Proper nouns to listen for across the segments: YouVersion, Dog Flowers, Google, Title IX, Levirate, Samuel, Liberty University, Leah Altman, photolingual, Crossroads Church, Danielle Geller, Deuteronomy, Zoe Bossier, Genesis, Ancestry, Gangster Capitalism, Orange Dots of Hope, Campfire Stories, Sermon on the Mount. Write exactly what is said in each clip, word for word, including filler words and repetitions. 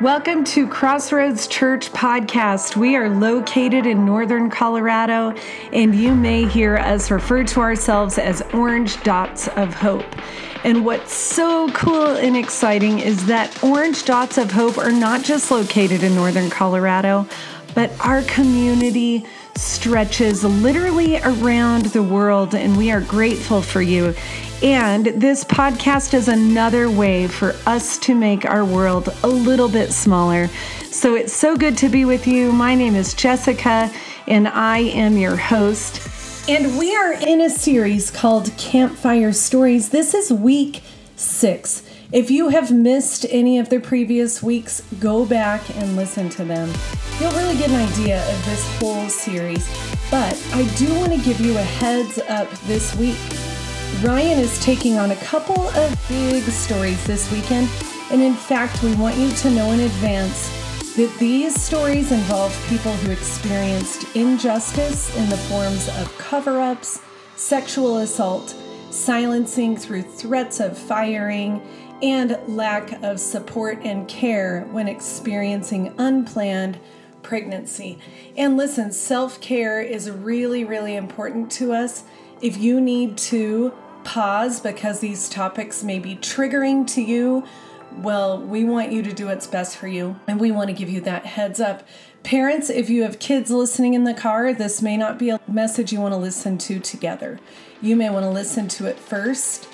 Welcome to Crossroads Church Podcast. We are located in northern Colorado, and you may hear us refer to ourselves as Orange Dots of Hope. And what's so cool and exciting is that Orange Dots of Hope are not just located in northern Colorado, but our community stretches literally around the world, and we are grateful for you. And this podcast is another way for us to make our world a little bit smaller. So it's so good to be with you. My name is Jessica, and I am your host. And we are in a series called Campfire Stories. This is week six. If you have missed any of the previous weeks, go back and listen to them. You'll really get an idea of this whole series. But I do want to give you a heads up this week. Ryan is taking on a couple of big stories this weekend, and in fact, we want you to know in advance that these stories involve people who experienced injustice in the forms of cover-ups, sexual assault, silencing through threats of firing, and lack of support and care when experiencing unplanned pregnancy. And listen, self-care is really, really important to us. If you need to pause because these topics may be triggering to you, well, we want you to do what's best for you, and we want to give you that heads up. Parents, if you have kids listening in the car, this may not be a message you want to listen to together. You may want to listen to it first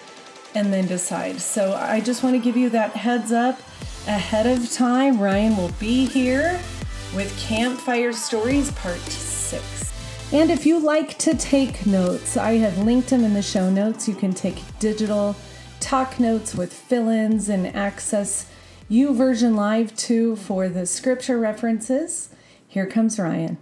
and then decide. So I just want to give you that heads up ahead of time. Ryan will be here with Campfire Stories Part six. And if you like to take notes, I have linked them in the show notes. You can take digital talk notes with fill-ins and access YouVersion Live too for the scripture references. Here comes Ryan.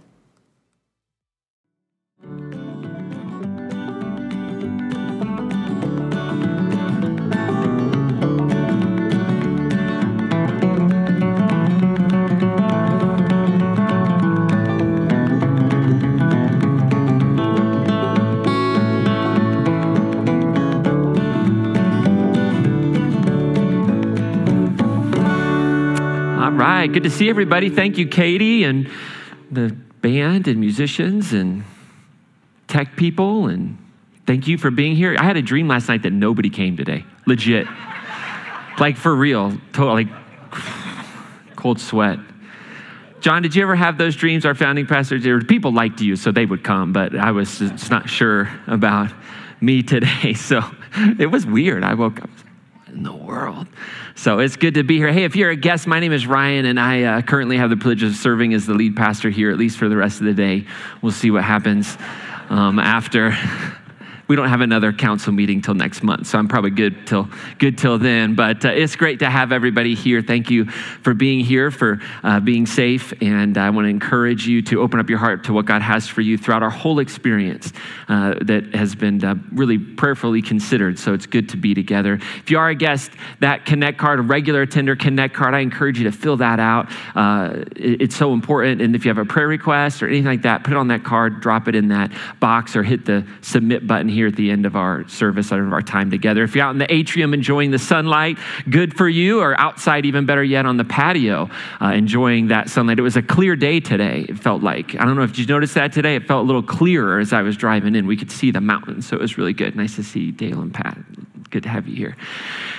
Good to see everybody. Thank you, Katie, and the band and musicians and tech people, and thank you for being here. I had a dream last night that nobody came today. Legit. Like, for real. Total, like, cold sweat. John, did you ever have those dreams? Our founding pastors, people liked you, so they would come, but I was just not sure about me today, so it was weird. I woke up. In the world. So it's good to be here. Hey, if you're a guest, my name is Ryan, and I uh, currently have the privilege of serving as the lead pastor here, at least for the rest of the day. We'll see what happens um, after. We don't have another council meeting till next month, so I'm probably good till good till then. But uh, it's great to have everybody here. Thank you for being here, for uh, being safe, and I want to encourage you to open up your heart to what God has for you throughout our whole experience uh, that has been uh, really prayerfully considered. So it's good to be together. If you are a guest, that Connect card, a regular attender Connect card, I encourage you to fill that out. Uh, it, it's so important. And if you have a prayer request or anything like that, put it on that card, drop it in that box, or hit the submit button here at the end of our service, out of our time together. If you're out in the atrium enjoying the sunlight, good for you, or outside, even better yet, on the patio, uh, enjoying that sunlight. It was a clear day today, it felt like. I don't know if you noticed that today. It felt a little clearer as I was driving in. We could see the mountains, so it was really good. Nice to see Dale and Pat. Good to have you here.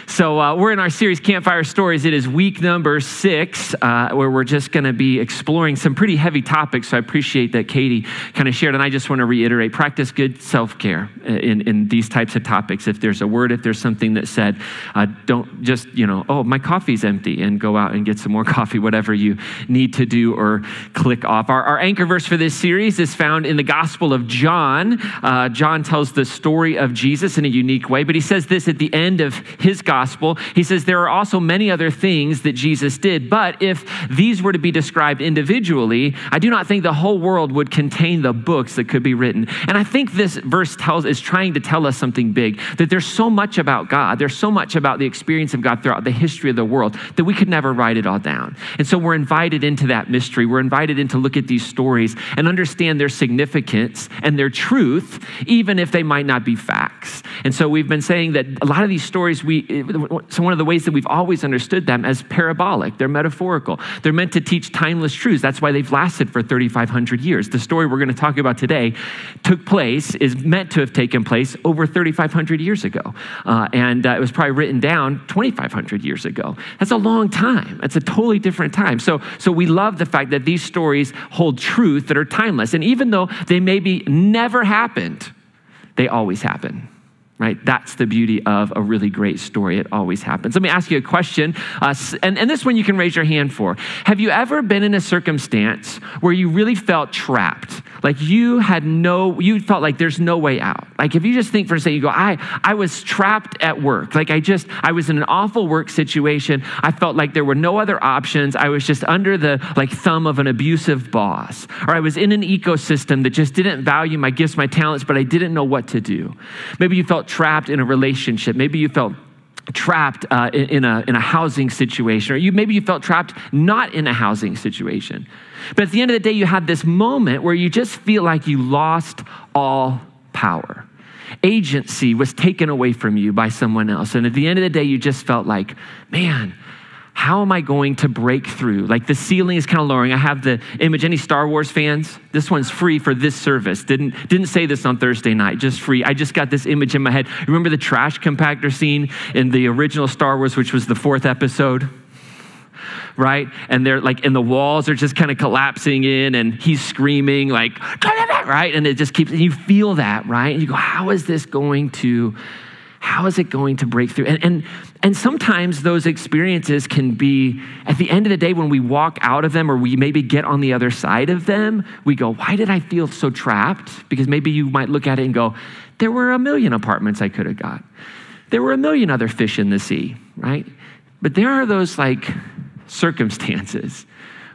So uh, we're in our series, Campfire Stories. It is week number six, uh, where we're just going to be exploring some pretty heavy topics. So I appreciate that Katie kind of shared, and I just want to reiterate, practice good self-care in, in these types of topics. If there's a word, if there's something that's said, uh, don't just, you know, oh, my coffee's empty, and go out and get some more coffee, whatever you need to do, or click off. Our, our anchor verse for this series is found in the Gospel of John. Uh, John tells the story of Jesus in a unique way, but he says this at the end of his gospel. He says, there are also many other things that Jesus did, but if these were to be described individually, I do not think the whole world would contain the books that could be written. And I think this verse tells is trying to tell us something big, that there's so much about God, there's so much about the experience of God throughout the history of the world that we could never write it all down. And so we're invited into that mystery. We're invited in to look at these stories and understand their significance and their truth, even if they might not be facts. And so we've been saying that a lot of these stories, we, so one of the ways that we've always understood them as parabolic, they're metaphorical. They're meant to teach timeless truths. That's why they've lasted for three thousand five hundred years. The story we're going to talk about today took place, is meant to have taken place over three thousand five hundred years ago. Uh, and uh, it was probably written down two thousand five hundred years ago. That's a long time. That's a totally different time. So, so we love the fact that these stories hold truth that are timeless. And even though they maybe never happened, they always happen. Right? That's the beauty of a really great story. It always happens. Let me ask you a question, uh, and, and this one you can raise your hand for. Have you ever been in a circumstance where you really felt trapped? Like you had no, you felt like there's no way out. Like if you just think for a second, you go, I, I was trapped at work. Like I just, I was in an awful work situation. I felt like there were no other options. I was just under the like thumb of an abusive boss. Or I was in an ecosystem that just didn't value my gifts, my talents, but I didn't know what to do. Maybe you felt trapped in a relationship. Maybe you felt trapped uh, in, in a in a housing situation, or you maybe you felt trapped not in a housing situation. But at the end of the day, you had this moment where you just feel like you lost all power. Agency was taken away from you by someone else. And at the end of the day, you just felt like, man, how am I going to break through? Like the ceiling is kind of lowering. I have the image. Any Star Wars fans? This one's free for this service. Didn't didn't say this on Thursday night, just free. I just got this image in my head. Remember the trash compactor scene in the original Star Wars, which was the fourth episode? Right? And they're like, and the walls are just kind of collapsing in, and he's screaming like, right? And it just keeps, and you feel that, right? And you go, how is this going to How is it going to break through? And, and and sometimes those experiences can be, at the end of the day, when we walk out of them or we maybe get on the other side of them, we go, why did I feel so trapped? Because maybe you might look at it and go, there were a million apartments I could have got. There were a million other fish in the sea, right? But there are those like circumstances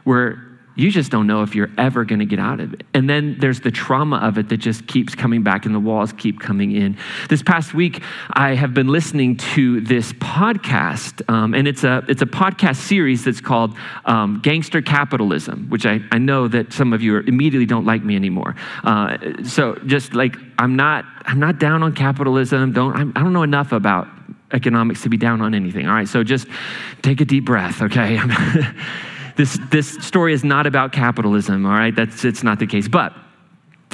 where you just don't know if you're ever going to get out of it. And then there's the trauma of it that just keeps coming back and the walls keep coming in. This past week, I have been listening to this podcast, um, and it's a it's a podcast series that's called um, Gangster Capitalism, which I, I know that some of you are, immediately don't like me anymore. Uh, so just like, I'm not I'm not down on capitalism. Don't I'm, I don't know enough about economics to be down on anything. All right, so just take a deep breath, okay? This this story is not about capitalism, all right? That's it's not the case. But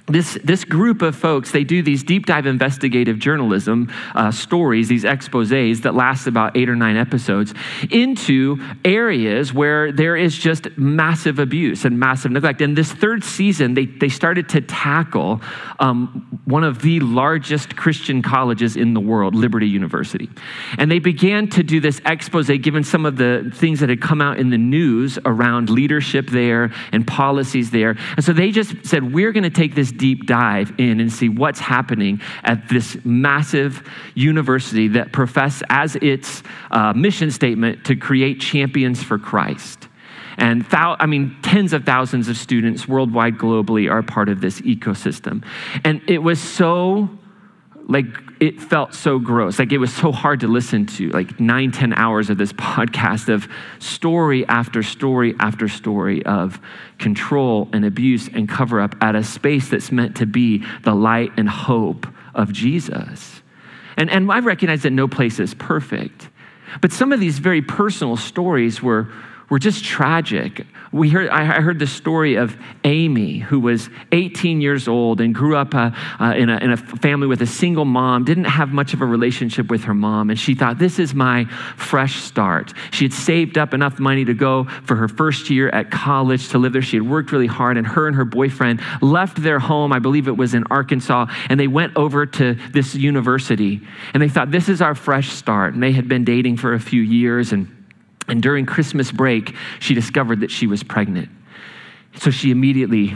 this this group of folks, they do these deep dive investigative journalism uh, stories, these exposés that last about eight or nine episodes into areas where there is just massive abuse and massive neglect. And this third season, they they started to tackle um, one of the largest Christian colleges in the world, Liberty University. And they began to do this exposé, given some of the things that had come out in the news around leadership there and policies there. And so they just said, we're going to take this deep dive in and see what's happening at this massive university that professes as its uh, mission statement to create champions for Christ. And thou- I mean, tens of thousands of students worldwide, globally are part of this ecosystem. And it was so, like, it felt so gross. Like, it was so hard to listen to, like nine, ten hours of this podcast of story after story after story of control and abuse and cover up at a space that's meant to be the light and hope of Jesus. And, and I recognize that no place is perfect, but some of these very personal stories were We're just tragic. We heard. I heard the story of Amy, who was eighteen years old and grew up uh, uh, in, a, in a family with a single mom, didn't have much of a relationship with her mom, and she thought, this is my fresh start. She had saved up enough money to go for her first year at college to live there. She had worked really hard, and her and her boyfriend left their home, I believe it was in Arkansas, and they went over to this university, and they thought, this is our fresh start. And they had been dating for a few years, and And during Christmas break, she discovered that she was pregnant. So she immediately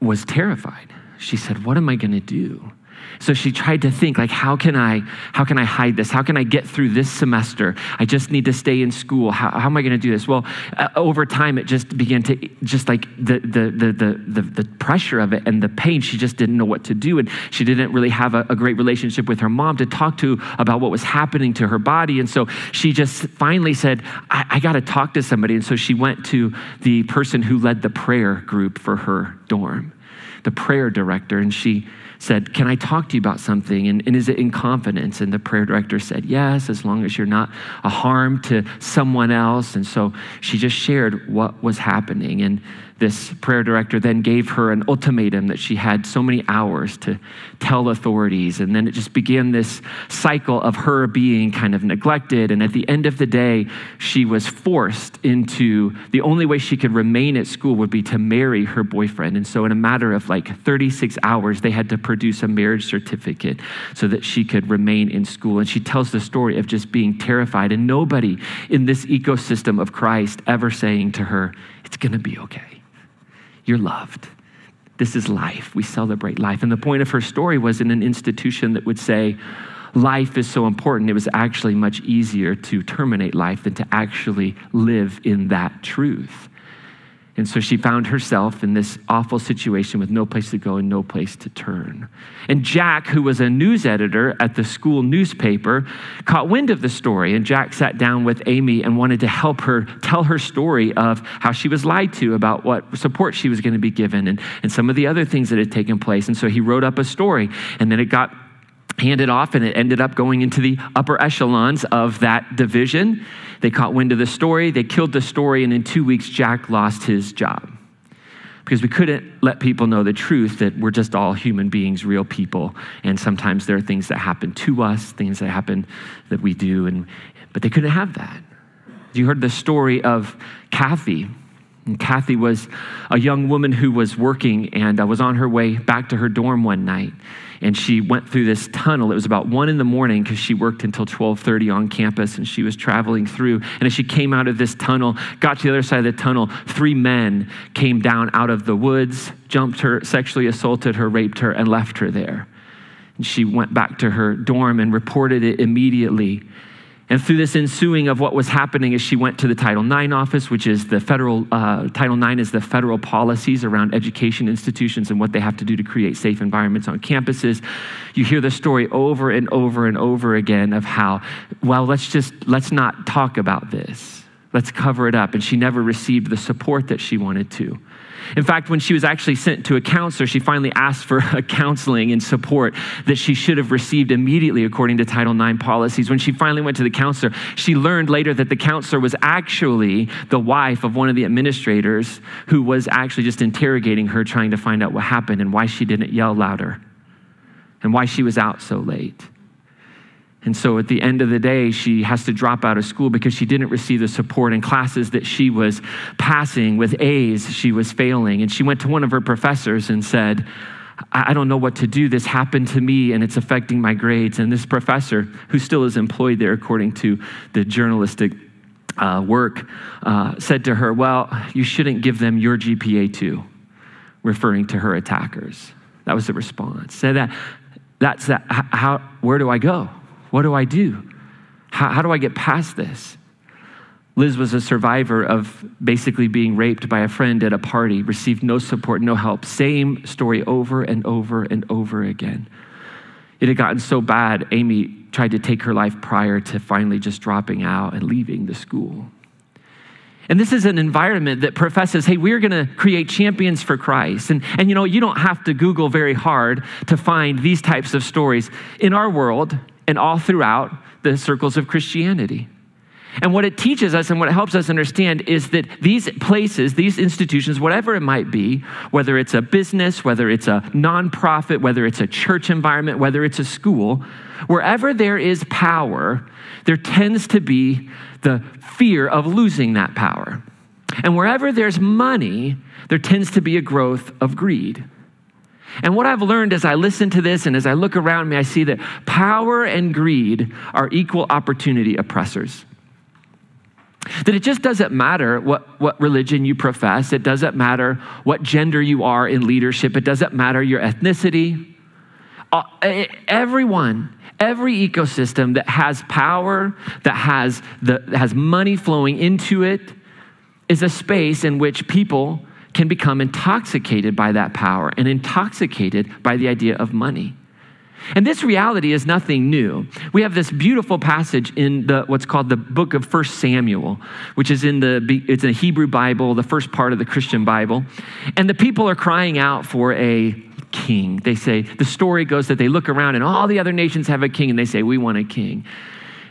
was terrified. She said, what am I going to do? So she tried to think, like, how can I, how can I hide this? How can I get through this semester? I just need to stay in school. How, how am I going to do this? Well, uh, over time, it just began to, just like the the, the the the the pressure of it and the pain, she just didn't know what to do. And she didn't really have a, a great relationship with her mom to talk to about what was happening to her body. And so she just finally said, I, I got to talk to somebody. And so she went to the person who led the prayer group for her dorm, the prayer director, and she said, can I talk to you about something? And, and is it in confidence? And the prayer director said, yes, as long as you're not a harm to someone else. And so she just shared what was happening. And this prayer director then gave her an ultimatum that she had so many hours to tell authorities. And then it just began this cycle of her being kind of neglected. And at the end of the day, she was forced into, the only way she could remain at school would be to marry her boyfriend. And so in a matter of like thirty-six hours, they had to produce a marriage certificate so that she could remain in school. And she tells the story of just being terrified, and nobody in this ecosystem of Christ ever saying to her, it's gonna be okay. You're loved. This is life. We celebrate life. And the point of her story was, in an institution that would say life is so important, it was actually much easier to terminate life than to actually live in that truth. And so she found herself in this awful situation with no place to go and no place to turn. And Jack, who was a news editor at the school newspaper, caught wind of the story. And Jack sat down with Amy and wanted to help her tell her story of how she was lied to about what support she was going to be given and, and some of the other things that had taken place. And so he wrote up a story, and then it got handed off, and it ended up going into the upper echelons of that division. They caught wind of the story, they killed the story, and in two weeks, Jack lost his job. Because we couldn't let people know the truth that we're just all human beings, real people, and sometimes there are things that happen to us, things that happen that we do, and but they couldn't have that. You heard the story of Kathy. And Kathy was a young woman who was working and uh, was on her way back to her dorm one night. And she went through this tunnel. It was about one in the morning because she worked until twelve thirty on campus, and she was traveling through. And as she came out of this tunnel, got to the other side of the tunnel, three men came down out of the woods, jumped her, sexually assaulted her, raped her, and left her there. And she went back to her dorm and reported it immediately. And through this ensuing of what was happening as she went to the Title nine office, which is the federal, uh, Title nine is the federal policies around education institutions and what they have to do to create safe environments on campuses. You hear the story over and over and over again of how, well, let's just, let's not talk about this. Let's cover it up. And she never received the support that she wanted to. In fact, when she was actually sent to a counselor, she finally asked for a counseling and support that she should have received immediately according to Title nine policies. When she finally went to the counselor, she learned later that the counselor was actually the wife of one of the administrators who was actually just interrogating her, trying to find out what happened and why she didn't yell louder and why she was out so late. And so at the end of the day, she has to drop out of school because she didn't receive the support in classes that she was passing with A's, she was failing. And she went to one of her professors and said, I don't know what to do. This happened to me and it's affecting my grades. And this professor, who still is employed there according to the journalistic uh, work, uh, said to her, well, you shouldn't give them your G P A too, referring to her attackers. That was the response. So that, that's that, how, where do I go? What do I do? How, how do I get past this? Liz was a survivor of basically being raped by a friend at a party, received no support, no help. Same story over and over and over again. It had gotten so bad, Amy tried to take her life prior to finally just dropping out and leaving the school. And this is an environment that professes, hey, we're gonna create champions for Christ. And, and you know, you don't have to Google very hard to find these types of stories in our world, and all throughout the circles of Christianity. And what it teaches us and what it helps us understand is that these places, these institutions, whatever it might be, whether it's a business, whether it's a nonprofit, whether it's a church environment, whether it's a school, wherever there is power, there tends to be the fear of losing that power. And wherever there's money, there tends to be a growth of greed. And what I've learned as I listen to this and as I look around me, I see that power and greed are equal opportunity oppressors. That it just doesn't matter what, what religion you profess. It doesn't matter what gender you are in leadership. It doesn't matter your ethnicity. Uh, everyone, every ecosystem that has power, that has, the, that has money flowing into it, is a space in which people can become intoxicated by that power and intoxicated by the idea of money. And this reality is nothing new. We have this beautiful passage in the what's called the book of First Samuel, which is in the, it's a Hebrew Bible, the first part of the Christian Bible. And the people are crying out for a king. They say, the story goes that they look around and all the other nations have a king and they say, we want a king.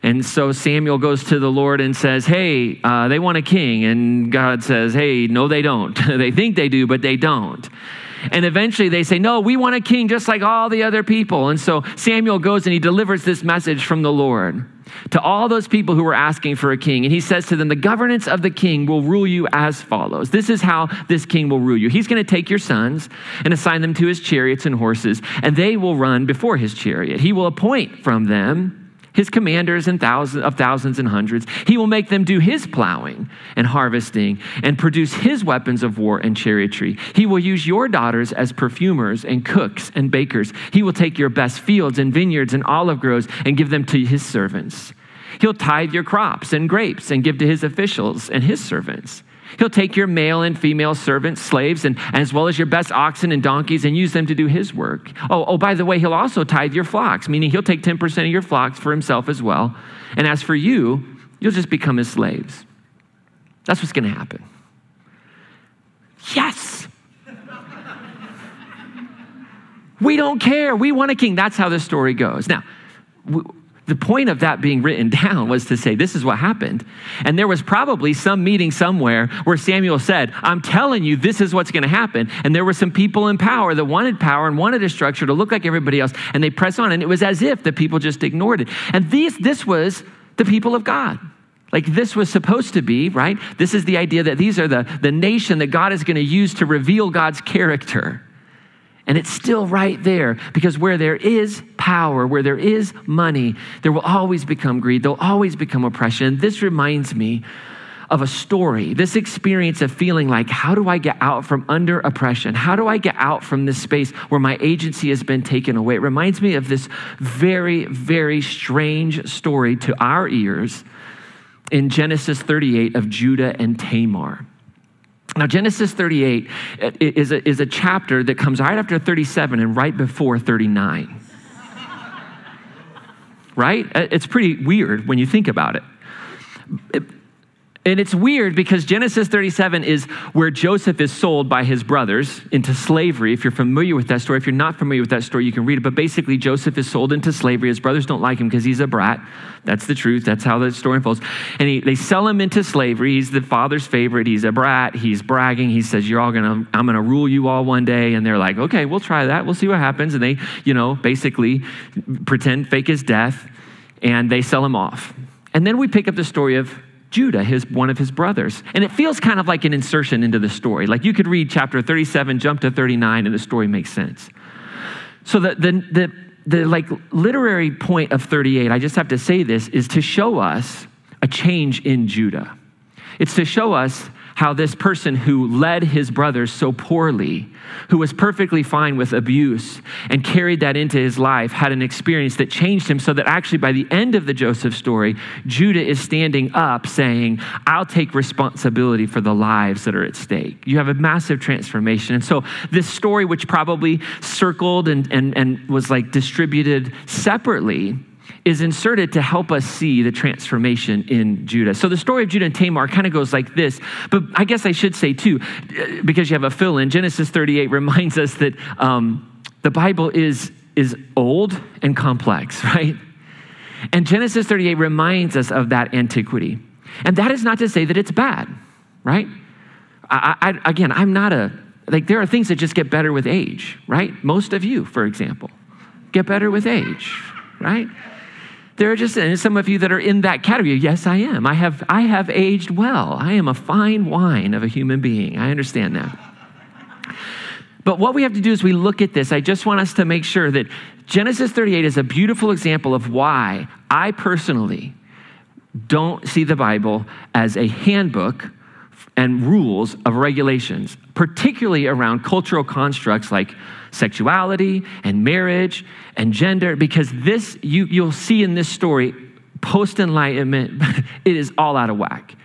And so Samuel goes to the Lord and says, hey, uh, they want a king. And God says, hey, no, they don't. They think they do, but they don't. And eventually they say, no, we want a king just like all the other people. And so Samuel goes and he delivers this message from the Lord to all those people who were asking for a king. And he says to them, the governance of the king will rule you as follows. This is how this king will rule you. He's going to take your sons and assign them to his chariots and horses, and they will run before his chariot. He will appoint from them his commanders and thousands of thousands and hundreds. He will make them do his plowing and harvesting and produce his weapons of war and chariotry. He will use your daughters as perfumers and cooks and bakers. He will take your best fields and vineyards and olive groves and give them to his servants. He'll tithe your crops and grapes and give to his officials and his servants. He'll take your male and female servants, slaves, and as well as your best oxen and donkeys and use them to do his work. Oh, oh, by the way, he'll also tithe your flocks, meaning he'll take ten percent of your flocks for himself as well. And as for you, you'll just become his slaves. That's what's going to happen. Yes. We don't care. We want a king. That's how the story goes. Now, we, The point of that being written down was to say, this is what happened. And there was probably some meeting somewhere where Samuel said, I'm telling you, this is what's going to happen. And there were some people in power that wanted power and wanted a structure to look like everybody else. And they pressed on. And it was as if the people just ignored it. And these, this was the people of God. Like this was supposed to be, right? This is the idea that these are the, the nation that God is going to use to reveal God's character. And it's still right there because where there is power, where there is money, there will always become greed. There'll always become oppression. And this reminds me of a story, this experience of feeling like, how do I get out from under oppression? How do I get out from this space where my agency has been taken away? It reminds me of this very, very strange story to our ears in Genesis thirty-eight of Judah and Tamar. Now, Genesis thirty-eight is a, is a chapter that comes right after thirty-seven and right before thirty-nine, right? It's pretty weird when you think about it. And it's weird because Genesis thirty-seven is where Joseph is sold by his brothers into slavery. If you're familiar with that story, if you're not familiar with that story, you can read it. But basically, Joseph is sold into slavery. His brothers don't like him because he's a brat. That's the truth. That's how the story unfolds. And he, they sell him into slavery. He's the father's favorite. He's a brat. He's bragging. He says, "You're all gonna, I'm gonna rule you all one day." And they're like, "Okay, we'll try that. We'll see what happens." And they, you know, basically pretend fake his death, and they sell him off. And then we pick up the story of Judah, his one of his brothers. And it feels kind of like an insertion into the story. Like you could read chapter thirty-seven, jump to thirty-nine, and the story makes sense. So the the the, the like literary point of thirty-eight, I just have to say this, is to show us a change in Judah. It's to show us how this person who led his brothers so poorly, who was perfectly fine with abuse and carried that into his life, had an experience that changed him so that actually by the end of the Joseph story, Judah is standing up saying, I'll take responsibility for the lives that are at stake. You have a massive transformation. And so this story, which probably circled and, and, and was like distributed separately, is inserted to help us see the transformation in Judah. So the story of Judah and Tamar kind of goes like this, but I guess I should say too, because you have a fill-in, Genesis thirty-eight reminds us that um, the Bible is, is old and complex, right? And Genesis thirty-eight reminds us of that antiquity. And that is not to say that it's bad, right? I, I, again, I'm not a, like there are things that just get better with age, right? Most of you, for example, get better with age, right? There are just and some of you that are in that category. Yes, I am. I have I have aged well. I am a fine wine of a human being. I understand that. But what we have to do is we look at this. I just want us to make sure that Genesis thirty-eight is a beautiful example of why I personally don't see the Bible as a handbook and rules of regulations, particularly around cultural constructs like sexuality and marriage and gender, because this, you, you'll see in this story, post-enlightenment, it is all out of whack.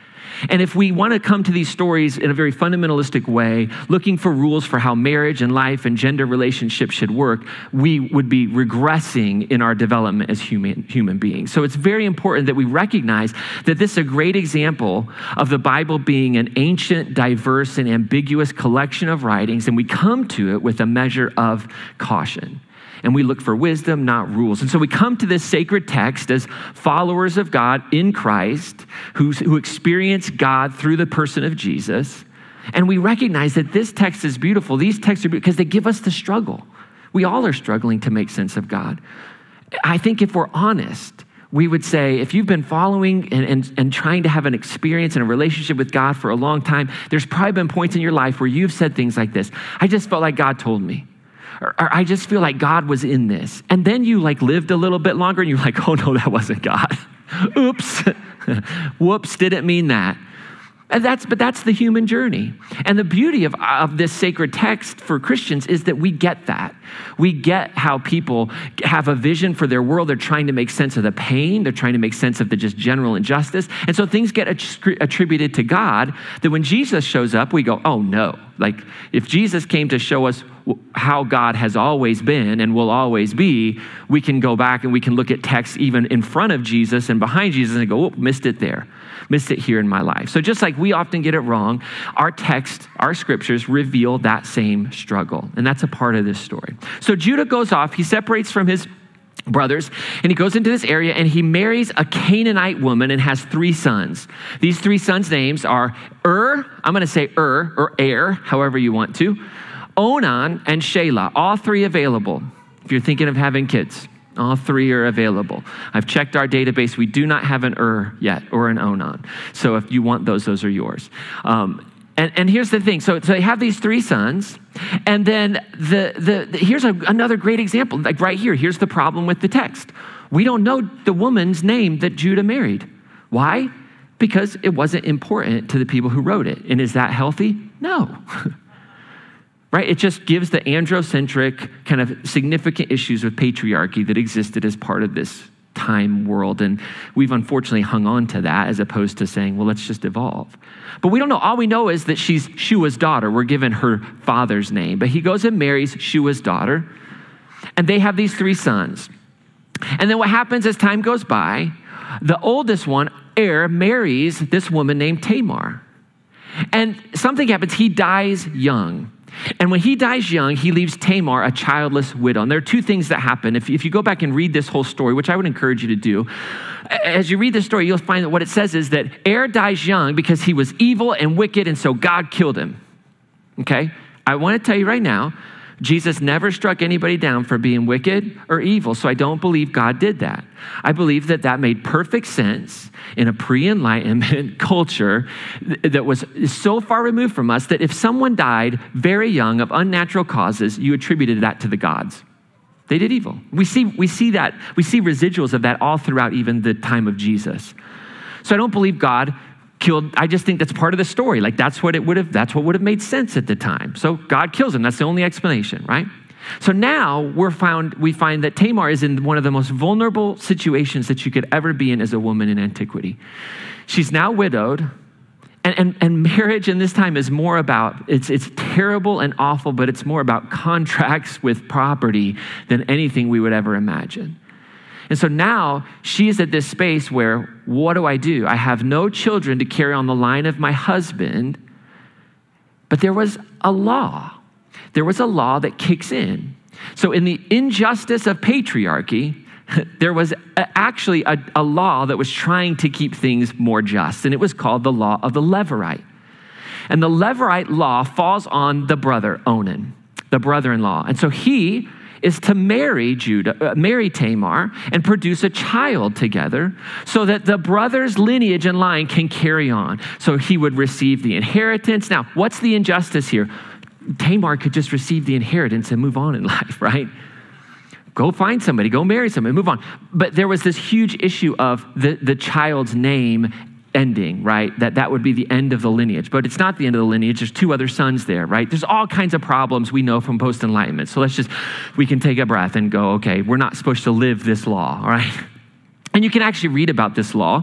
And if we want to come to these stories in a very fundamentalistic way, looking for rules for how marriage and life and gender relationships should work, we would be regressing in our development as human human beings. So it's very important that we recognize that this is a great example of the Bible being an ancient, diverse, and ambiguous collection of writings, and we come to it with a measure of caution. And we look for wisdom, not rules. And so we come to this sacred text as followers of God in Christ, who, who experience God through the person of Jesus. And we recognize that this text is beautiful. These texts are beautiful because they give us the struggle. We all are struggling to make sense of God. I think if we're honest, we would say, if you've been following and, and, and trying to have an experience and a relationship with God for a long time, there's probably been points in your life where you've said things like this: I just felt like God told me. Or, or I just feel like God was in this. And then you like lived a little bit longer and you're like, oh no, that wasn't God. Oops. Whoops, didn't mean that. And that's, but that's the human journey. And the beauty of, of this sacred text for Christians is that we get that. We get how people have a vision for their world. They're trying to make sense of the pain. They're trying to make sense of the just general injustice. And so things get attributed to God that when Jesus shows up, we go, oh no. Like if Jesus came to show us how God has always been and will always be, we can go back and we can look at texts even in front of Jesus and behind Jesus and go, oh, missed it there, missed it here in my life. So just like we often get it wrong, our text, our scriptures reveal that same struggle. And that's a part of this story. So Judah goes off, he separates from his brothers, and he goes into this area and he marries a Canaanite woman and has three sons. These three sons' names are Er, I'm going to say Er or Er, however you want to, Onan, and Shelah, all three available. If you're thinking of having kids, all three are available. I've checked our database. We do not have an Er yet or an Onan. So if you want those, those are yours. Um, And, and here's the thing. So, so they have these three sons, and then the the, the here's a, another great example. Like right here, here's the problem with the text. We don't know the woman's name that Judah married. Why? Because it wasn't important to the people who wrote it. And is that healthy? No. Right? It just gives the androcentric kind of significant issues with patriarchy that existed as part of this time world, and we've unfortunately hung on to that as opposed to saying, well, let's just evolve. But we don't know. All we know is that she's Shua's daughter. We're given her father's name, but he goes and marries Shua's daughter, and they have these three sons. And then what happens as time goes by, the oldest one, Er, marries this woman named Tamar, and something happens. He dies young. And when he dies young, he leaves Tamar a childless widow. And there are two things that happen. If, if you go back and read this whole story, which I would encourage you to do, as you read this story, you'll find that what it says is that Er dies young because he was evil and wicked, and so God killed him. Okay? I want to tell you right now, Jesus never struck anybody down for being wicked or evil, so I don't believe God did that. I believe that that made perfect sense in a pre-enlightenment culture that was so far removed from us that if someone died very young of unnatural causes, you attributed that to the gods. They did evil. We see, we see that. We see residuals of that all throughout even the time of Jesus. So I don't believe God killed. I just think that's part of the story. Like that's what it would have, that's what would have made sense at the time. So God kills him. That's the only explanation, right? So now we're found, we find that Tamar is in one of the most vulnerable situations that you could ever be in as a woman in antiquity. She's now widowed, and, and, and marriage in this time is more about, it's, it's terrible and awful, but it's more about contracts with property than anything we would ever imagine. And so now she's at this space where, what do I do? I have no children to carry on the line of my husband, but there was a law. There was a law that kicks in. So in the injustice of patriarchy, there was actually a, a law that was trying to keep things more just, and it was called the law of the Levirate. And the Levirate law falls on the brother, Onan, the brother-in-law. And so he is to marry Judah, uh, marry Tamar and produce a child together so that the brother's lineage and line can carry on. So he would receive the inheritance. Now, what's the injustice here? Tamar could just receive the inheritance and move on in life, right? Go find somebody, go marry somebody, move on. But there was this huge issue of the, the child's name ending, right? That that would be the end of the lineage, but it's not the end of the lineage. There's two other sons there, right? There's all kinds of problems we know from post-enlightenment. So let's just, we can take a breath and go, okay, we're not supposed to live this law, all right? And you can actually read about this law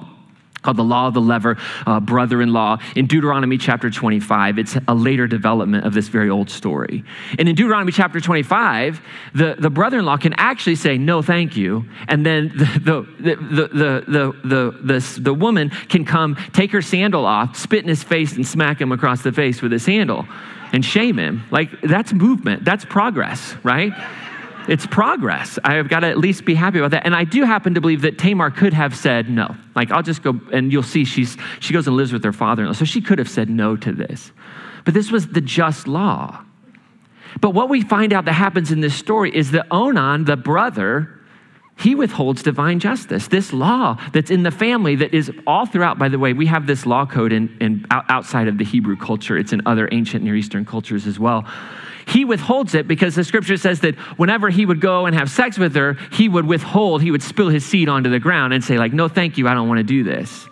called the law of the lever, uh, brother-in-law. In Deuteronomy chapter twenty-five, it's a later development of this very old story. And in Deuteronomy chapter twenty-five, the, the brother-in-law can actually say, no, thank you. And then the the the the the the, the, the woman can come, take her sandal off, spit in his face and smack him across the face with his sandal and shame him. Like, that's movement. That's progress, right? It's progress. I've got to at least be happy about that. And I do happen to believe that Tamar could have said no. Like, I'll just go, and you'll see she's she goes and lives with her father-in-law. So she could have said no to this. But this was the just law. But what we find out that happens in this story is that Onan, the brother, he withholds divine justice. This law that's in the family that is all throughout, by the way, we have this law code in, in outside of the Hebrew culture. It's in other ancient Near Eastern cultures as well. He withholds it because the scripture says that whenever he would go and have sex with her, he would withhold, he would spill his seed onto the ground and say like, no, thank you, I don't want to do this.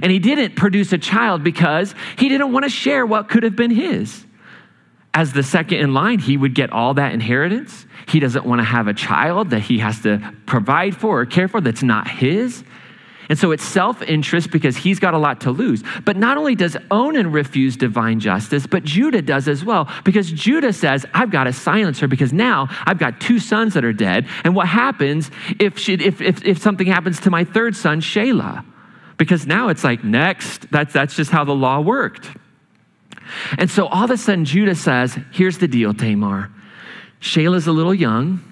And he didn't produce a child because he didn't want to share what could have been his. As the second in line, he would get all that inheritance. He doesn't want to have a child that he has to provide for or care for that's not his. And so it's self-interest because he's got a lot to lose. But not only does Onan refuse divine justice, but Judah does as well, because Judah says, I've got to silence her because now I've got two sons that are dead. And what happens if she, if, if, if something happens to my third son, Shelah? Because now it's like, next, that's, that's just how the law worked. And so all of a sudden Judah says, here's the deal, Tamar. Shelah's a little young,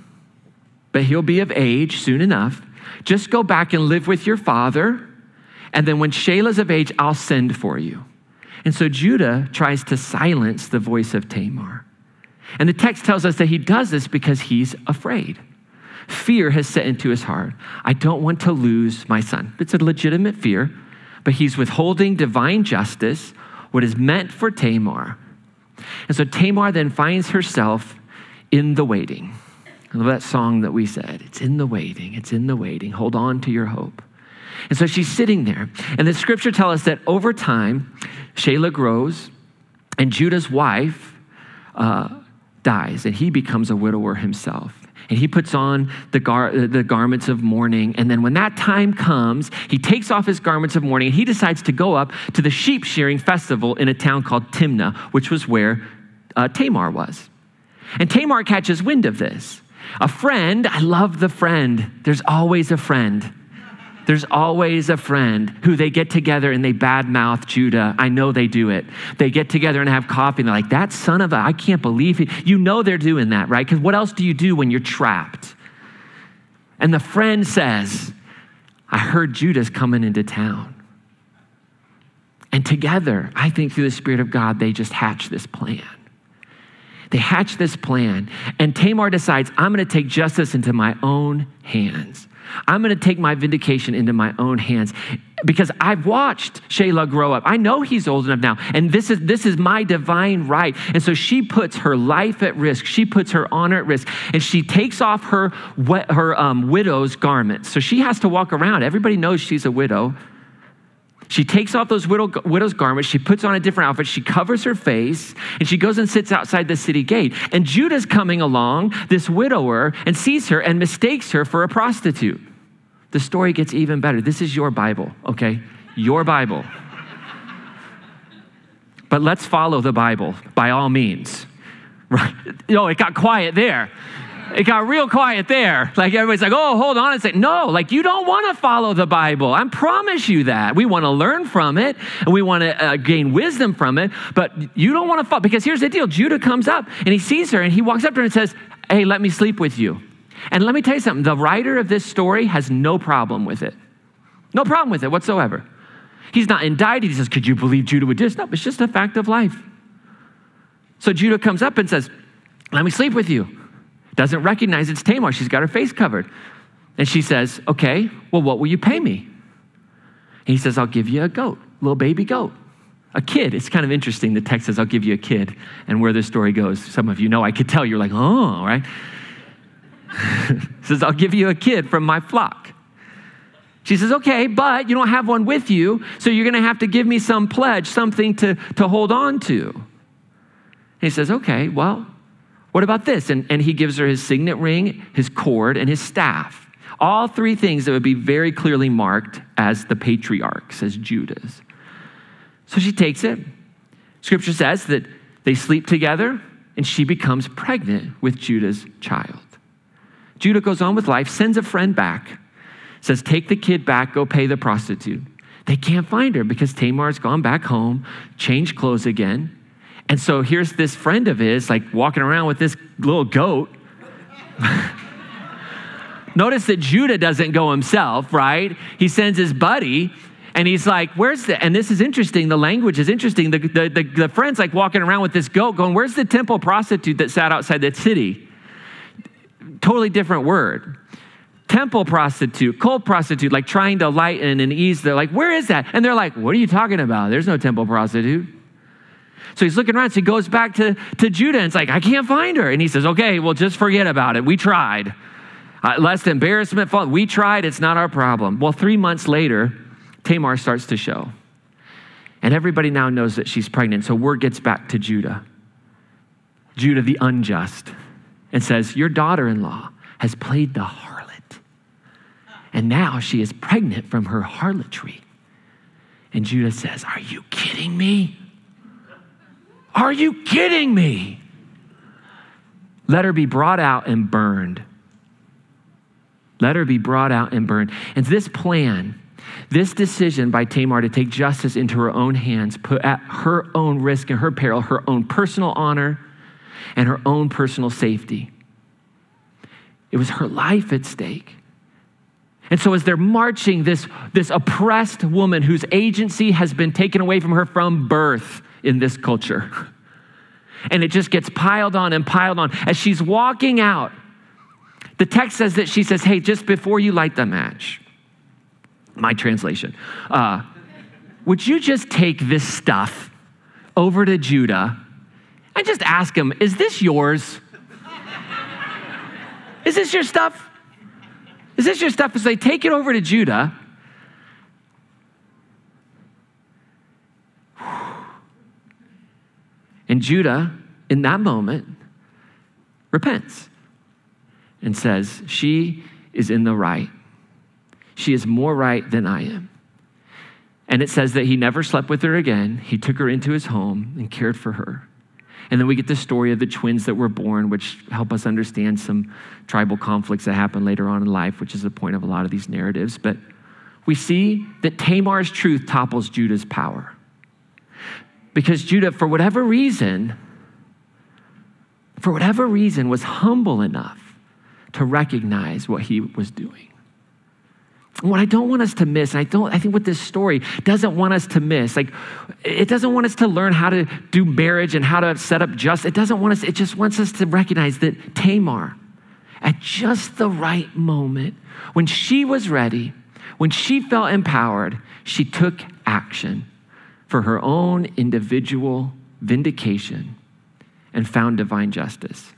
but he'll be of age soon enough. Just go back and live with your father. And then when Shelah's of age, I'll send for you. And so Judah tries to silence the voice of Tamar. And the text tells us that he does this because he's afraid. Fear has set into his heart. I don't want to lose my son. It's a legitimate fear, but he's withholding divine justice, what is meant for Tamar. And so Tamar then finds herself in the waiting. I love that song that we said. It's in the waiting. It's in the waiting. Hold on to your hope. And so she's sitting there. And the scripture tells us that over time, Shelah grows and Judah's wife uh, dies and he becomes a widower himself. And he puts on the, gar- the garments of mourning. And then when that time comes, he takes off his garments of mourning and he decides to go up to the sheep shearing festival in a town called Timnah, which was where uh, Tamar was. And Tamar catches wind of this. A friend, I love the friend. There's always a friend. There's always a friend who they get together and they badmouth Judah. I know they do it. They get together and have coffee and they're like, that son of a, I can't believe he, you know they're doing that, right? Because what else do you do when you're trapped? And the friend says, I heard Judah's coming into town. And together, I think through the Spirit of God, they just hatch this plan. They hatch this plan and Tamar decides, I'm gonna take justice into my own hands. I'm gonna take my vindication into my own hands because I've watched Shelah grow up. I know he's old enough now and this is this is my divine right. And so she puts her life at risk. She puts her honor at risk and she takes off her, her um, widow's garments. So she has to walk around. Everybody knows she's a widow. She takes off those widow, widow's garments. She puts on a different outfit. She covers her face and she goes and sits outside the city gate. And Judah's coming along, this widower, and sees her and mistakes her for a prostitute. The story gets even better. This is your Bible, okay? Your Bible. But let's follow the Bible by all means. Right? No, it got quiet there. It got real quiet there. Like everybody's like, oh, hold on a second. No, like you don't want to follow the Bible. I promise you that. We want to learn from it and we want to uh, gain wisdom from it, but you don't want to follow. Because here's the deal. Judah comes up and he sees her and he walks up to her and says, hey, let me sleep with you. And let me tell you something. The writer of this story has no problem with it. No problem with it whatsoever. He's not indicted. He says, could you believe Judah would do this? No, it's just a fact of life. So Judah comes up and says, let me sleep with you. Doesn't recognize it's Tamar. She's got her face covered. And she says, okay, well, what will you pay me? And he says, I'll give you a goat, little baby goat, a kid. It's kind of interesting. The text says, I'll give you a kid. And where this story goes, some of you know, I could tell you're like, oh, right? He says, I'll give you a kid from my flock. She says, okay, but you don't have one with you. So you're going to have to give me some pledge, something to, to hold on to. And he says, okay, well, what about this? And, and he gives her his signet ring, his cord, and his staff. All three things that would be very clearly marked as the patriarchs, as Judah's. So she takes it. Scripture says that they sleep together and she becomes pregnant with Judah's child. Judah goes on with life, sends a friend back, says, take the kid back, go pay the prostitute. They can't find her because Tamar's gone back home, changed clothes again. And so here's this friend of his, like walking around with this little goat. Notice that Judah doesn't go himself, right? He sends his buddy and he's like, where's the, and this is interesting. The language is interesting. The, the, the, the friend's like walking around with this goat going, where's the temple prostitute that sat outside the city? Totally different word. Temple prostitute, cold prostitute, like trying to lighten and ease. They're like, where is that? And they're like, what are you talking about? There's no temple prostitute. So he's looking around. So he goes back to, to Judah and it's like, I can't find her. And he says, okay, well, just forget about it. We tried. Uh, lest embarrassment fall. We tried. It's not our problem. Well, three months later, Tamar starts to show. And everybody now knows that she's pregnant. So word gets back to Judah. Judah the unjust. And says, your daughter-in-law has played the harlot. And now she is pregnant from her harlotry. And Judah says, are you kidding me? Are you kidding me? Let her be brought out and burned. Let her be brought out and burned. And this plan, this decision by Tamar to take justice into her own hands, put at her own risk and her peril, her own personal honor and her own personal safety. It was her life at stake. And so as they're marching this, this oppressed woman whose agency has been taken away from her from birth in this culture. And it just gets piled on and piled on. As she's walking out, the text says that she says, hey, just before you light the match, my translation, uh, would you just take this stuff over to Judah and just ask him, is this yours? Is this your stuff? Is this your stuff? As they take it over to Judah, and Judah, in that moment, repents and says, she is in the right. She is more right than I am. And it says that he never slept with her again. He took her into his home and cared for her. And then we get the story of the twins that were born, which help us understand some tribal conflicts that happen later on in life, which is the point of a lot of these narratives. But we see that Tamar's truth topples Judah's power. Because Judah, for whatever reason, for whatever reason, was humble enough to recognize what he was doing. What I don't want us to miss, and I don't, I think what this story doesn't want us to miss, like it doesn't want us to learn how to do marriage and how to set up justice. It doesn't want us, it just wants us to recognize that Tamar, at just the right moment, when she was ready, when she felt empowered, she took action for her own individual vindication and found divine justice.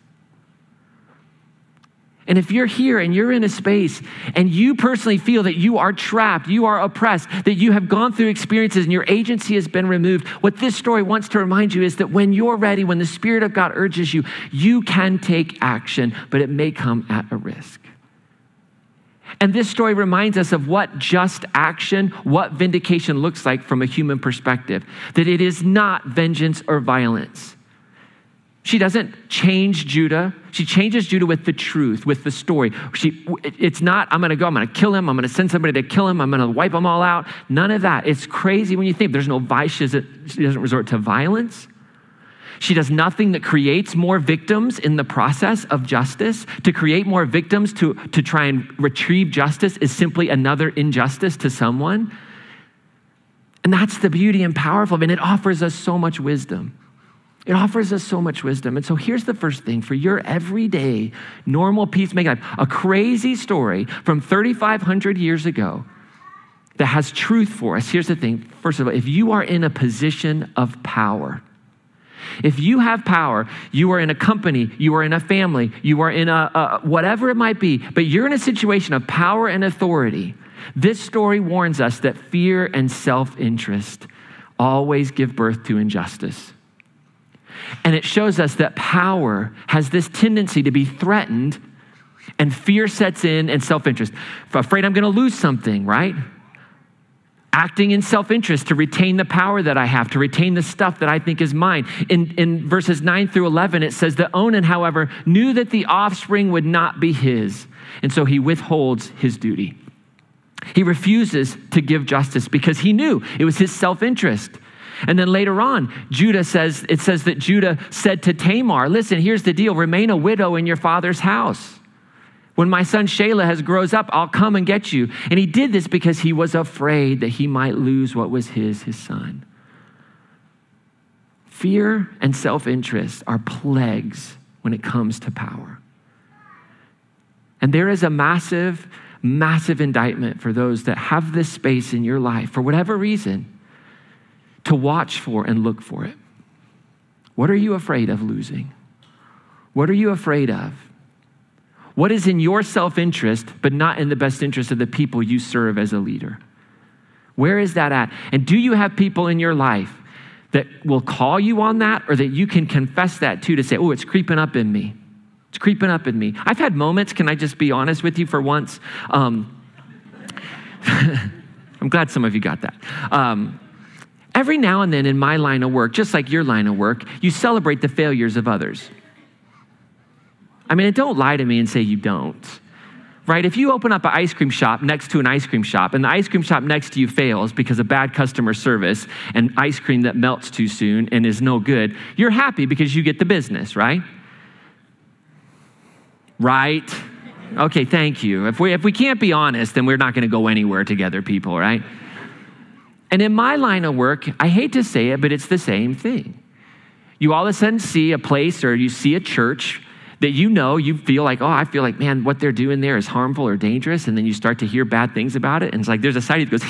And if you're here and you're in a space and you personally feel that you are trapped, you are oppressed, that you have gone through experiences and your agency has been removed, what this story wants to remind you is that when you're ready, when the Spirit of God urges you, you can take action, but it may come at a risk. And this story reminds us of what just action, what vindication looks like from a human perspective, that it is not vengeance or violence. She doesn't change Judah. She changes Judah with the truth, with the story. She, it's not, I'm going to go, I'm going to kill him. I'm going to send somebody to kill him. I'm going to wipe them all out. None of that. It's crazy when you think there's no vice. She doesn't, she doesn't resort to violence. She does nothing that creates more victims in the process of justice. To create more victims to, to try and retrieve justice is simply another injustice to someone. And that's the beauty and powerful of it. And it offers us so much wisdom. It offers us so much wisdom. And so here's the first thing for your everyday, normal peacemaking life, a crazy story from thirty-five hundred years ago that has truth for us. Here's the thing. First of all, if you are in a position of power, if you have power, you are in a company, you are in a family, you are in a, a whatever it might be, but you're in a situation of power and authority. This story warns us that fear and self-interest always give birth to injustice. And it shows us that power has this tendency to be threatened and fear sets in and self-interest. If I'm afraid I'm going to lose something, right? Acting in self-interest to retain the power that I have, to retain the stuff that I think is mine. In, in verses nine through eleven, it says that Onan, however, knew that the offspring would not be his, and so he withholds his duty. He refuses to give justice because he knew it was his self-interest. And then later on, Judah says, it says that Judah said to Tamar, listen, here's the deal, remain a widow in your father's house. When my son Shelah has grows up, I'll come and get you. And he did this because he was afraid that he might lose what was his, his son. Fear and self-interest are plagues when it comes to power. And there is a massive, massive indictment for those that have this space in your life, for whatever reason, to watch for and look for it. What are you afraid of losing? What are you afraid of? What is in your self-interest, but not in the best interest of the people you serve as a leader? Where is that at? And do you have people in your life that will call you on that, or that you can confess that to, to say, oh, it's creeping up in me. It's creeping up in me. I've had moments, can I just be honest with you for once? Um, I'm glad some of you got that. Um, every now and then in my line of work, just like your line of work, you celebrate the failures of others. I mean, don't lie to me and say you don't, right? If you open up an ice cream shop next to an ice cream shop and the ice cream shop next to you fails because of bad customer service and ice cream that melts too soon and is no good, you're happy because you get the business, right? Right? Okay, thank you. If we, if we can't be honest, then we're not going to go anywhere together, people, right? And in my line of work, I hate to say it, but it's the same thing. You all of a sudden see a place or you see a church that you know, you feel like, oh, I feel like, man, what they're doing there is harmful or dangerous, and then you start to hear bad things about it, and it's like there's a side that goes,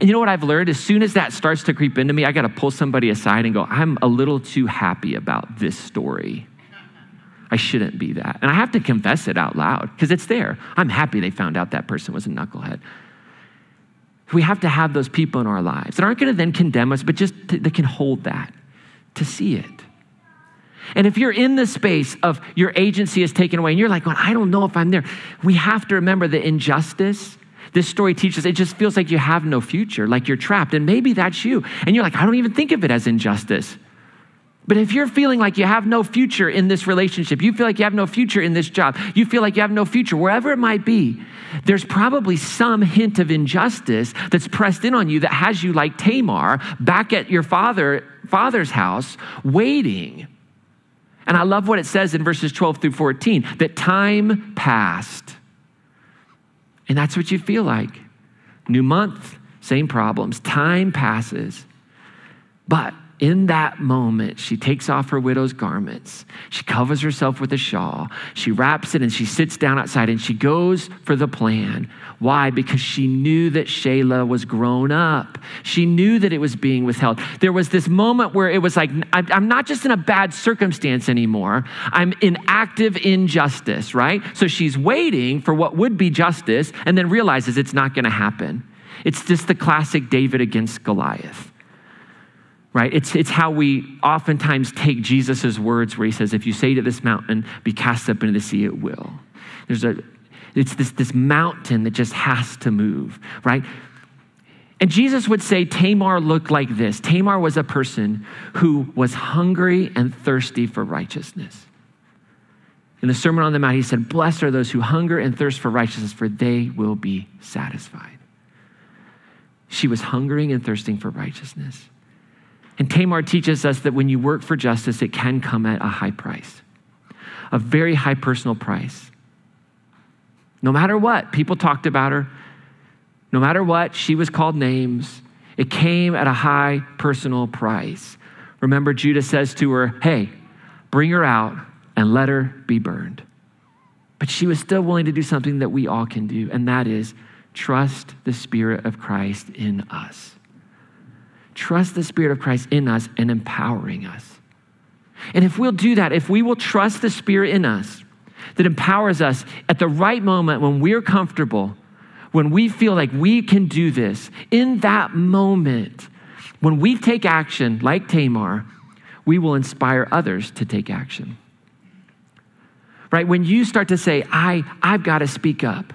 and you know what I've learned? As soon as that starts to creep into me, I got to pull somebody aside and go, I'm a little too happy about this story. I shouldn't be that. And I have to confess it out loud because it's there. I'm happy they found out that person was a knucklehead. We have to have those people in our lives that aren't going to then condemn us, but just to, that can hold that, to see it. And if you're in the space of your agency is taken away and you're like, well, I don't know if I'm there, we have to remember the injustice. This story teaches, it just feels like you have no future, like you're trapped. And maybe that's you. And you're like, I don't even think of it as injustice. But if you're feeling like you have no future in this relationship, you feel like you have no future in this job, you feel like you have no future, wherever it might be, there's probably some hint of injustice that's pressed in on you that has you like Tamar back at your father, father's house waiting. And I love what it says in verses twelve through fourteen, that time passed. And that's what you feel like. New month, same problems. Time passes. But in that moment, she takes off her widow's garments. She covers herself with a shawl. She wraps it and she sits down outside and she goes for the plan. Why? Because she knew that Shelah was grown up. She knew that it was being withheld. There was this moment where it was like, I'm not just in a bad circumstance anymore. I'm in active injustice, right? So she's waiting for what would be justice and then realizes it's not going to happen. It's just the classic David against Goliath. Right? It's, it's how we oftentimes take Jesus' words where he says, if you say to this mountain, be cast up into the sea, it will. There's a, it's this, this mountain that just has to move, right? And Jesus would say Tamar looked like this. Tamar was a person who was hungry and thirsty for righteousness. In the Sermon on the Mount, he said, blessed are those who hunger and thirst for righteousness, for they will be satisfied. She was hungering and thirsting for righteousness. And Tamar teaches us that when you work for justice, it can come at a high price, a very high personal price. No matter what, people talked about her. No matter what, she was called names. It came at a high personal price. Remember, Judah says to her, hey, bring her out and let her be burned. But she was still willing to do something that we all can do, and that is trust the Spirit of Christ in us. Trust the Spirit of Christ in us and empowering us. And if we'll do that, if we will trust the Spirit in us that empowers us at the right moment when we're comfortable, when we feel like we can do this, in that moment, when we take action like Tamar, we will inspire others to take action. Right? When you start to say, I, I've got to speak up.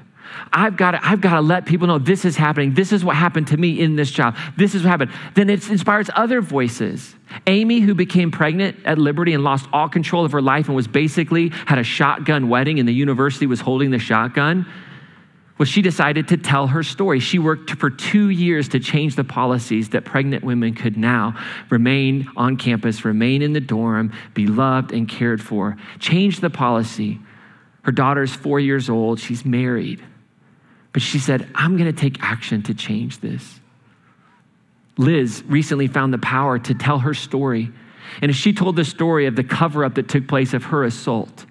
I've got to, I've got to let people know this is happening. This is what happened to me in this job. This is what happened. Then it inspires other voices. Amy, who became pregnant at Liberty and lost all control of her life and was basically had a shotgun wedding and the university was holding the shotgun. Well, she decided to tell her story. She worked for two years to change the policies that pregnant women could now remain on campus, remain in the dorm, be loved and cared for. Change the policy. Her daughter's four years old. She's married. But she said, I'm going to take action to change this. Liz recently found the power to tell her story. And as she told the story of the cover-up that took place of her assault,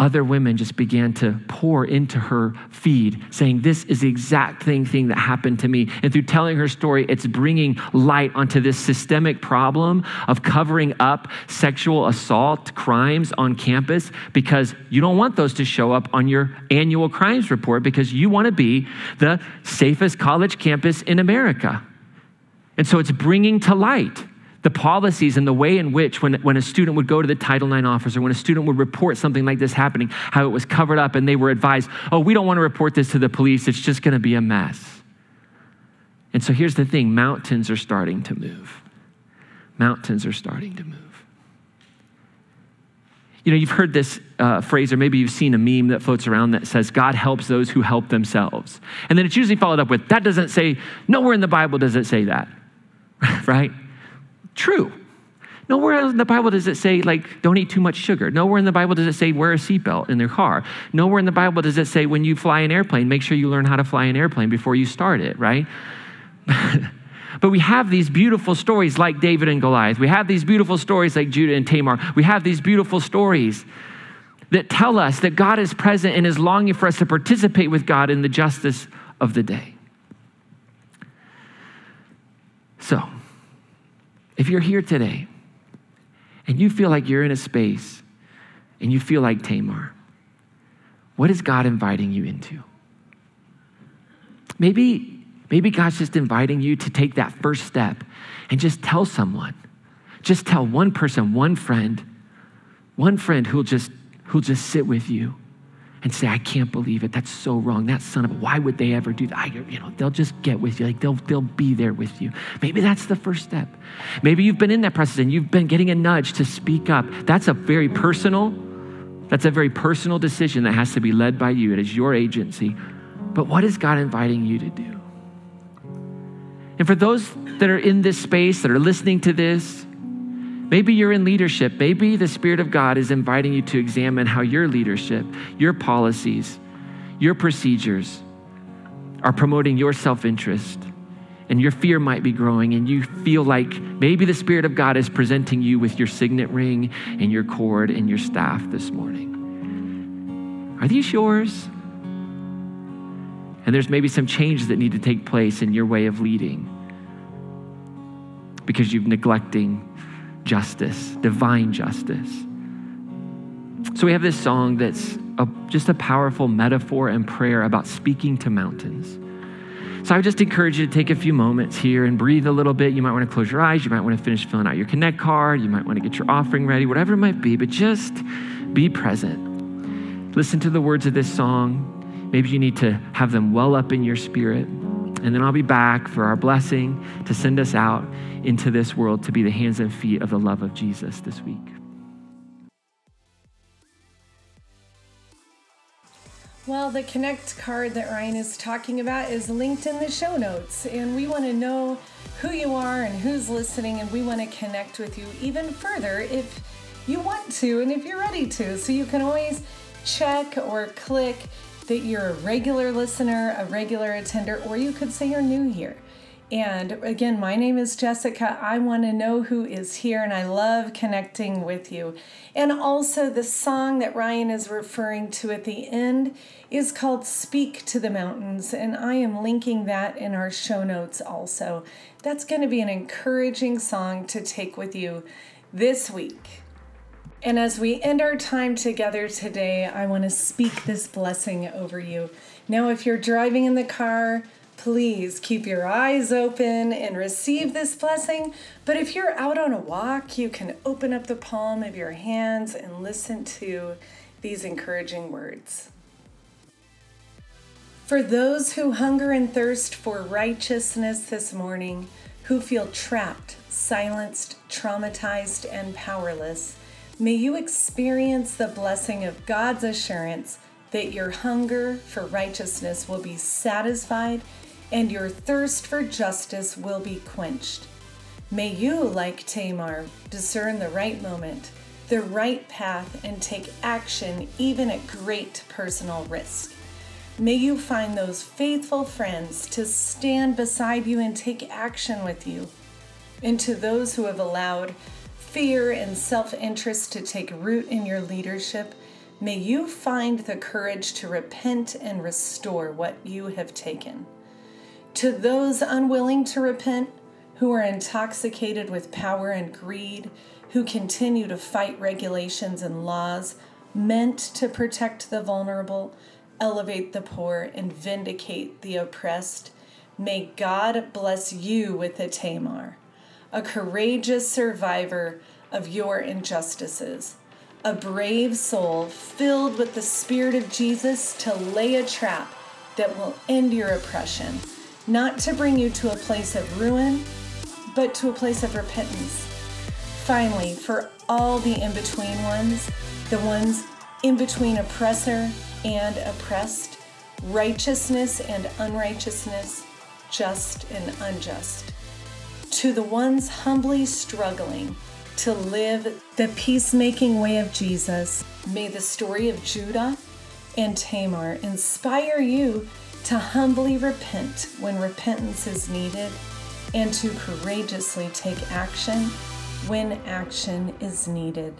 other women just began to pour into her feed, saying, this is the exact thing, thing that happened to me. And through telling her story, it's bringing light onto this systemic problem of covering up sexual assault crimes on campus, because you don't want those to show up on your annual crimes report, because you want to be the safest college campus in America. And so it's bringing to light the policies and the way in which when, when a student would go to the Title nine office, or when a student would report something like this happening, how it was covered up and they were advised, oh, we don't want to report this to the police. It's just going to be a mess. And so here's the thing. Mountains are starting to move. Mountains are starting to move. You know, you've heard this uh, phrase, or maybe you've seen a meme that floats around that says, God helps those who help themselves. And then it's usually followed up with, that doesn't say, nowhere in the Bible does it say that, right? True. Nowhere in the Bible does it say, like, don't eat too much sugar. Nowhere in the Bible does it say, wear a seatbelt in your car. Nowhere in the Bible does it say, when you fly an airplane, make sure you learn how to fly an airplane before you start it, right? But we have these beautiful stories like David and Goliath. We have these beautiful stories like Judah and Tamar. We have these beautiful stories that tell us that God is present and is longing for us to participate with God in the justice of the day. So, if you're here today and you feel like you're in a space and you feel like Tamar, what is God inviting you into? Maybe, maybe God's just inviting you to take that first step and just tell someone, just tell one person, one friend, one friend who'll just, who'll just sit with you and say, I can't believe it. That's so wrong. That son of a, why would they ever do that? I, you know, they'll just get with you. Like they'll, they'll be there with you. Maybe that's the first step. Maybe you've been in that process and you've been getting a nudge to speak up. That's a very personal, that's a very personal decision that has to be led by you. It is your agency. But what is God inviting you to do? And for those that are in this space, that are listening to this, maybe you're in leadership. Maybe the Spirit of God is inviting you to examine how your leadership, your policies, your procedures are promoting your self-interest, and your fear might be growing, and you feel like maybe the Spirit of God is presenting you with your signet ring and your cord and your staff this morning. Are these yours? And there's maybe some changes that need to take place in your way of leading because you've neglecting justice, divine justice. So we have this song that's a, just a powerful metaphor and prayer about speaking to mountains. So I would just encourage you to take a few moments here and breathe a little bit. You might want to close your eyes. You might want to finish filling out your Connect card. You might want to get your offering ready, whatever it might be, but just be present. Listen to the words of this song. Maybe you need to have them well up in your spirit. And then I'll be back for our blessing to send us out into this world to be the hands and feet of the love of Jesus this week. Well, the Connect card that Ryan is talking about is linked in the show notes. And we want to know who you are and who's listening. And we want to connect with you even further if you want to and if you're ready to. So you can always check or click that you're a regular listener, a regular attender, or you could say you're new here. And again, my name is Jessica. I want to know who is here, and I love connecting with you. And also the song that Ryan is referring to at the end is called Speak to the Mountains, and I am linking that in our show notes also. That's going to be an encouraging song to take with you this week. And as we end our time together today, I want to speak this blessing over you. Now, if you're driving in the car, Please keep your eyes open and receive this blessing. But if you're out on a walk, you can open up the palm of your hands and listen to these encouraging words. For those who hunger and thirst for righteousness this morning, who feel trapped, silenced, traumatized, and powerless, may you experience the blessing of God's assurance that your hunger for righteousness will be satisfied and your thirst for justice will be quenched. May you, like Tamar, discern the right moment, the right path, and take action even at great personal risk. May you find those faithful friends to stand beside you and take action with you. And to those who have allowed fear and self-interest to take root in your leadership, may you find the courage to repent and restore what you have taken. To those unwilling to repent, who are intoxicated with power and greed, who continue to fight regulations and laws meant to protect the vulnerable, elevate the poor, and vindicate the oppressed, may God bless you with a Tamar, a courageous survivor of your injustices, a brave soul filled with the Spirit of Jesus to lay a trap that will end your oppression, not to bring you to a place of ruin, but to a place of repentance. Finally, for all the in-between ones, the ones in between oppressor and oppressed, righteousness and unrighteousness, just and unjust, to the ones humbly struggling to live the peacemaking way of Jesus, may the story of Judah and Tamar inspire you to humbly repent when repentance is needed and to courageously take action when action is needed.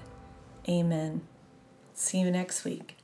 Amen. See you next week.